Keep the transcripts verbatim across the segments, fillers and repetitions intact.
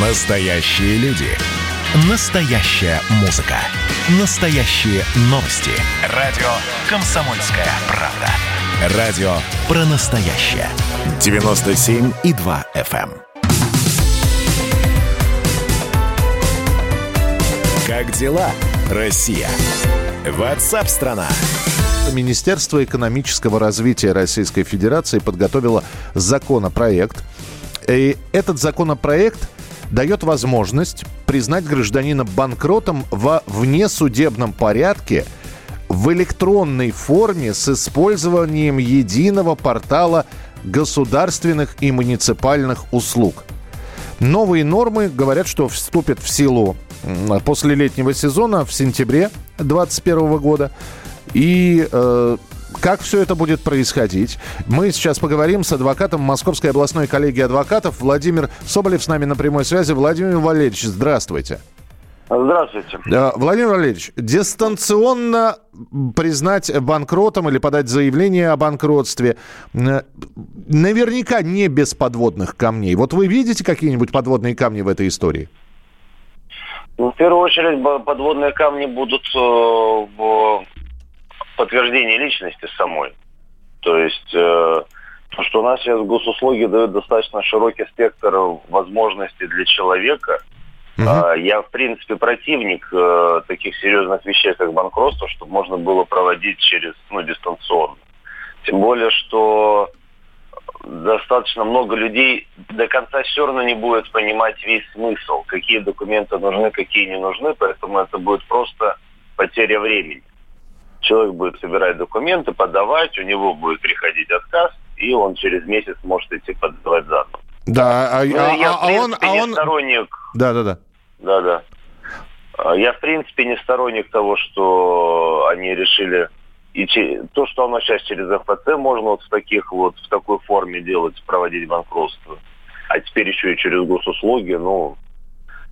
Настоящие люди. Настоящая музыка. Настоящие новости. Радио «Комсомольская правда». Радио про настоящее. девяносто семь и два эф эм. Как дела, Россия? Ватсап-страна. Министерство экономического развития Российской Федерации подготовило законопроект. И этот законопроект дает возможность признать гражданина банкротом во внесудебном порядке в электронной форме с использованием единого портала государственных и муниципальных услуг. Новые нормы говорят, что вступят в силу после летнего сезона в сентябре две тысячи двадцать первого года. И э, как все это будет происходить, мы сейчас поговорим с адвокатом Московской областной коллегии адвокатов. Владимир Соболев с нами на прямой связи. Владимир Валерьевич, здравствуйте. Здравствуйте. Владимир Валерьевич, дистанционно признать банкротом или подать заявление о банкротстве наверняка не без подводных камней. Вот вы видите какие-нибудь подводные камни в этой истории? Ну, в первую очередь, подводные камни будут в подтверждении личности самой. То есть, э, то, что у нас сейчас госуслуги дают достаточно широкий спектр возможностей для человека. Uh-huh. Э, я, в принципе, противник э, таких серьезных вещей, как банкротство, чтобы можно было проводить через, ну, дистанционно. Тем более, что достаточно много людей до конца все равно не будет понимать весь смысл, какие документы нужны, какие не нужны, поэтому это будет просто потеря времени. Человек будет собирать документы, подавать, у него будет приходить отказ, и он через месяц может идти подавать заново. Да, а, ну, а, я, в принципе, а он... А он... сторонник... Да, да, да. Да, да. Я, в принципе, не сторонник того, что они решили... И то, что оно сейчас через МФЦ можно вот в, таких вот, в такой форме делать, проводить банкротство, а теперь еще и через госуслуги, ну,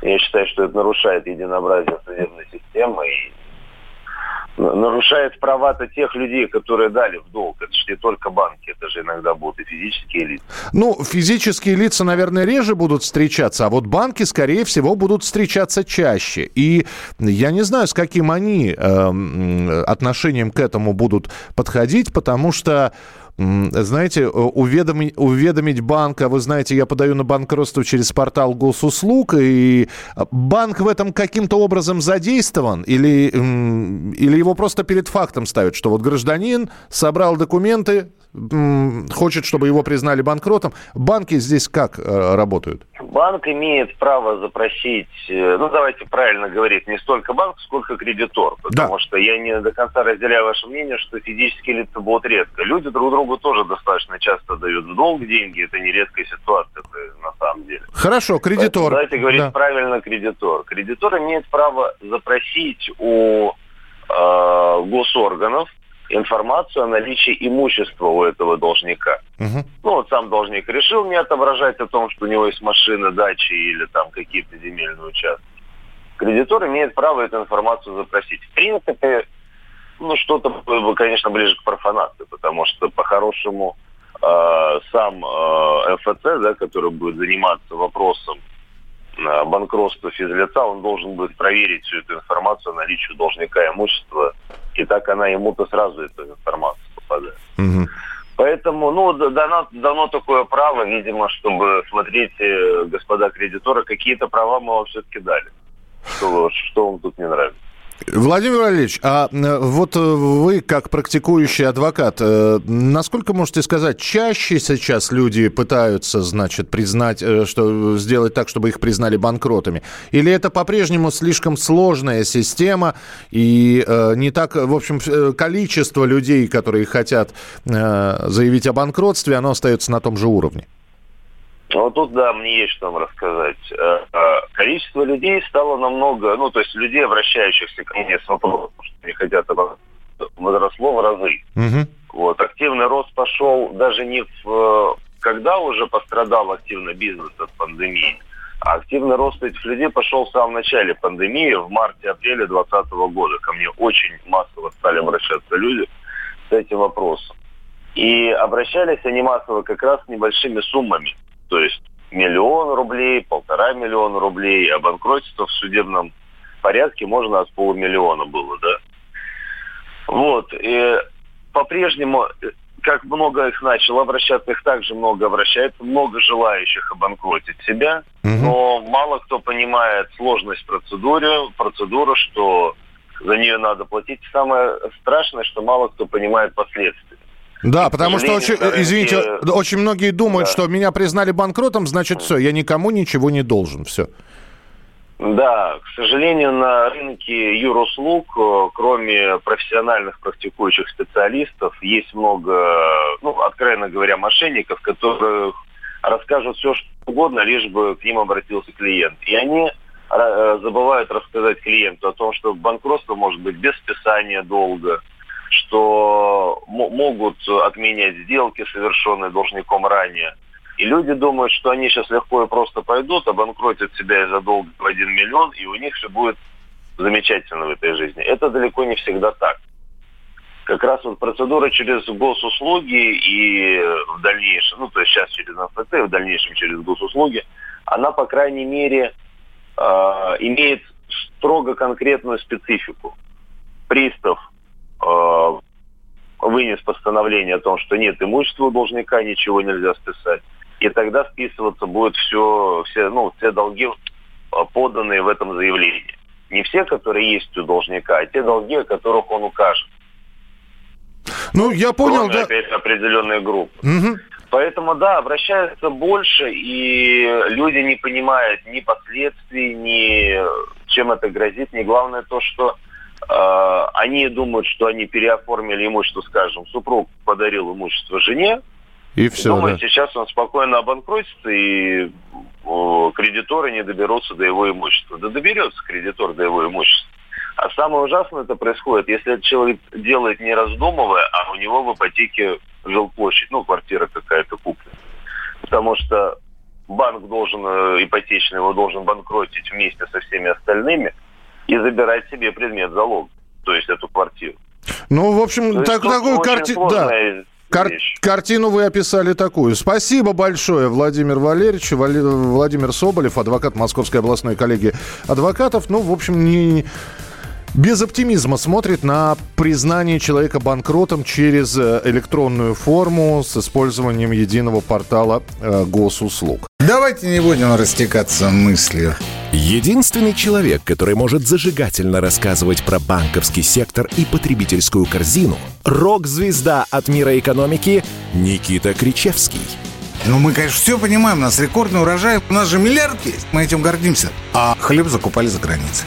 я считаю, что это нарушает единообразие судебной системы и нарушает права-то тех людей, которые дали в долг. Это же не только банки, это же иногда будут и физические лица. Ну, физические лица, наверное, реже будут встречаться, а вот банки, скорее всего, будут встречаться чаще. И я не знаю, с каким они э, отношением к этому будут подходить, потому что, знаете, уведомить, уведомить банка, вы знаете, я подаю на банкротство через портал госуслуг, и банк в этом каким-то образом задействован, или, или его просто перед фактом ставят, что вот гражданин собрал документы, хочет, чтобы его признали банкротом. Банки здесь как работают? Банк имеет право запросить, ну, давайте правильно говорить, не столько банк, сколько кредитор, потому да. что я не до конца разделяю ваше мнение, что физические лица будут редко. Люди друг другу тоже достаточно часто дают в долг деньги. Это не редкая ситуация на самом деле. Хорошо, кредитор. Поэтому давайте говорить да. правильно, кредитор. Кредитор имеет право запросить у э, госорганов информацию о наличии имущества у этого должника. Угу. Ну, вот сам должник решил не отображать о том, что у него есть машина, дача или там какие-то земельные участки. Кредитор имеет право эту информацию запросить. В принципе, ну, что-то, конечно, ближе к профанации, потому что, по-хорошему, э, сам э, МФЦ, да, который будет заниматься вопросом э, банкротства физлица, он должен будет проверить всю эту информацию о наличии должника имущества, и так она ему-то сразу эту информацию попадает. Угу. Поэтому, ну, дано, дано такое право, видимо, чтобы, смотрите, господа кредиторы, какие-то права мы вам все-таки дали. Что, что вам тут не нравится? Владимир Валерьевич, а вот вы, как практикующий адвокат, насколько можете сказать, чаще сейчас люди пытаются, значит, признать, что сделать так, чтобы их признали банкротами? Или это по-прежнему слишком сложная система, и не так, в общем, количество людей, которые хотят заявить о банкротстве, оно остается на том же уровне? Ну, тут, да, мне есть что вам рассказать. Количество людей стало намного... Ну, то есть людей, обращающихся ко мне с вопросом, что они хотят, возросло в разы. Угу. Вот, активный рост пошел даже не в... Когда уже пострадал активно бизнес от пандемии, а активный рост этих людей пошел в самом начале пандемии, в марте-апреле две тысячи двадцатого года. Ко мне очень массово стали обращаться люди с этим вопросом. И обращались они массово как раз с небольшими суммами. То есть миллион рублей, полтора миллиона рублей, а банкротство в судебном порядке можно от полумиллиона было, да. Вот. И по-прежнему, как много их начало обращаться, их также много обращается, много желающих обанкротить себя, угу. но мало кто понимает сложность процедуры, процедуры, что за нее надо платить. Самое страшное, что мало кто понимает последствия. Да, потому что, очень, извините, очень многие думают, да. что меня признали банкротом, значит, все, я никому ничего не должен, все. Да, к сожалению, на рынке юруслуг, кроме профессиональных практикующих специалистов, есть много, ну, откровенно говоря, мошенников, которые расскажут все, что угодно, лишь бы к ним обратился клиент. И они забывают рассказать клиенту о том, что банкротство может быть без списания долга, что м- могут отменять сделки, совершенные должником ранее. И люди думают, что они сейчас легко и просто пойдут, обанкротят себя из-за долга в один миллион, и у них все будет замечательно в этой жизни. Это далеко не всегда так. Как раз вот процедура через госуслуги и в дальнейшем, ну то есть сейчас через эн эф тэ, в дальнейшем через госуслуги, она, по крайней мере, э- имеет строго конкретную специфику. Пристав э- вынес постановление о том, что нет имущества у должника, ничего нельзя списать. И тогда списываться будут все, все, ну, все долги, поданные в этом заявлении. Не все, которые есть у должника, а те долги, о которых он укажет. Ну, я понял, кроме, да. опять определенные группы. Угу. Поэтому, да, обращаются больше, и люди не понимают ни последствий, ни чем это грозит. Не главное то, что э, они думают, что они переоформили имущество, скажем, супруг подарил имущество жене, и все, думаю, да. сейчас он спокойно обанкротится, и о, кредиторы не доберутся до его имущества. Да доберется кредитор до его имущества. А самое ужасное это происходит, если этот человек делает не раздумывая, а у него в ипотеке жилплощадь, ну, квартира какая-то куплена. Потому что банк должен, ипотечный, его должен банкротить вместе со всеми остальными и забирать себе предмет залога, то есть эту квартиру. Ну, в общем, так, такую картину... Да. Кар- картину вы описали такую. Спасибо большое, Владимир Валерьевич. Вали- Владимир Соболев, адвокат Московской областной коллегии адвокатов. Ну, в общем, не... без оптимизма смотрит на признание человека банкротом через электронную форму с использованием единого портала э, госуслуг. Давайте не будем растекаться мыслью. Единственный человек, который может зажигательно рассказывать про банковский сектор и потребительскую корзину, рок-звезда от мира экономики Никита Кричевский. Ну, мы, конечно, все понимаем, у нас рекордный урожай, у нас же миллиард есть, мы этим гордимся, а хлеб закупали за границей.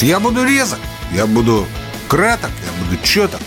Я буду резок, я буду краток, я буду четок.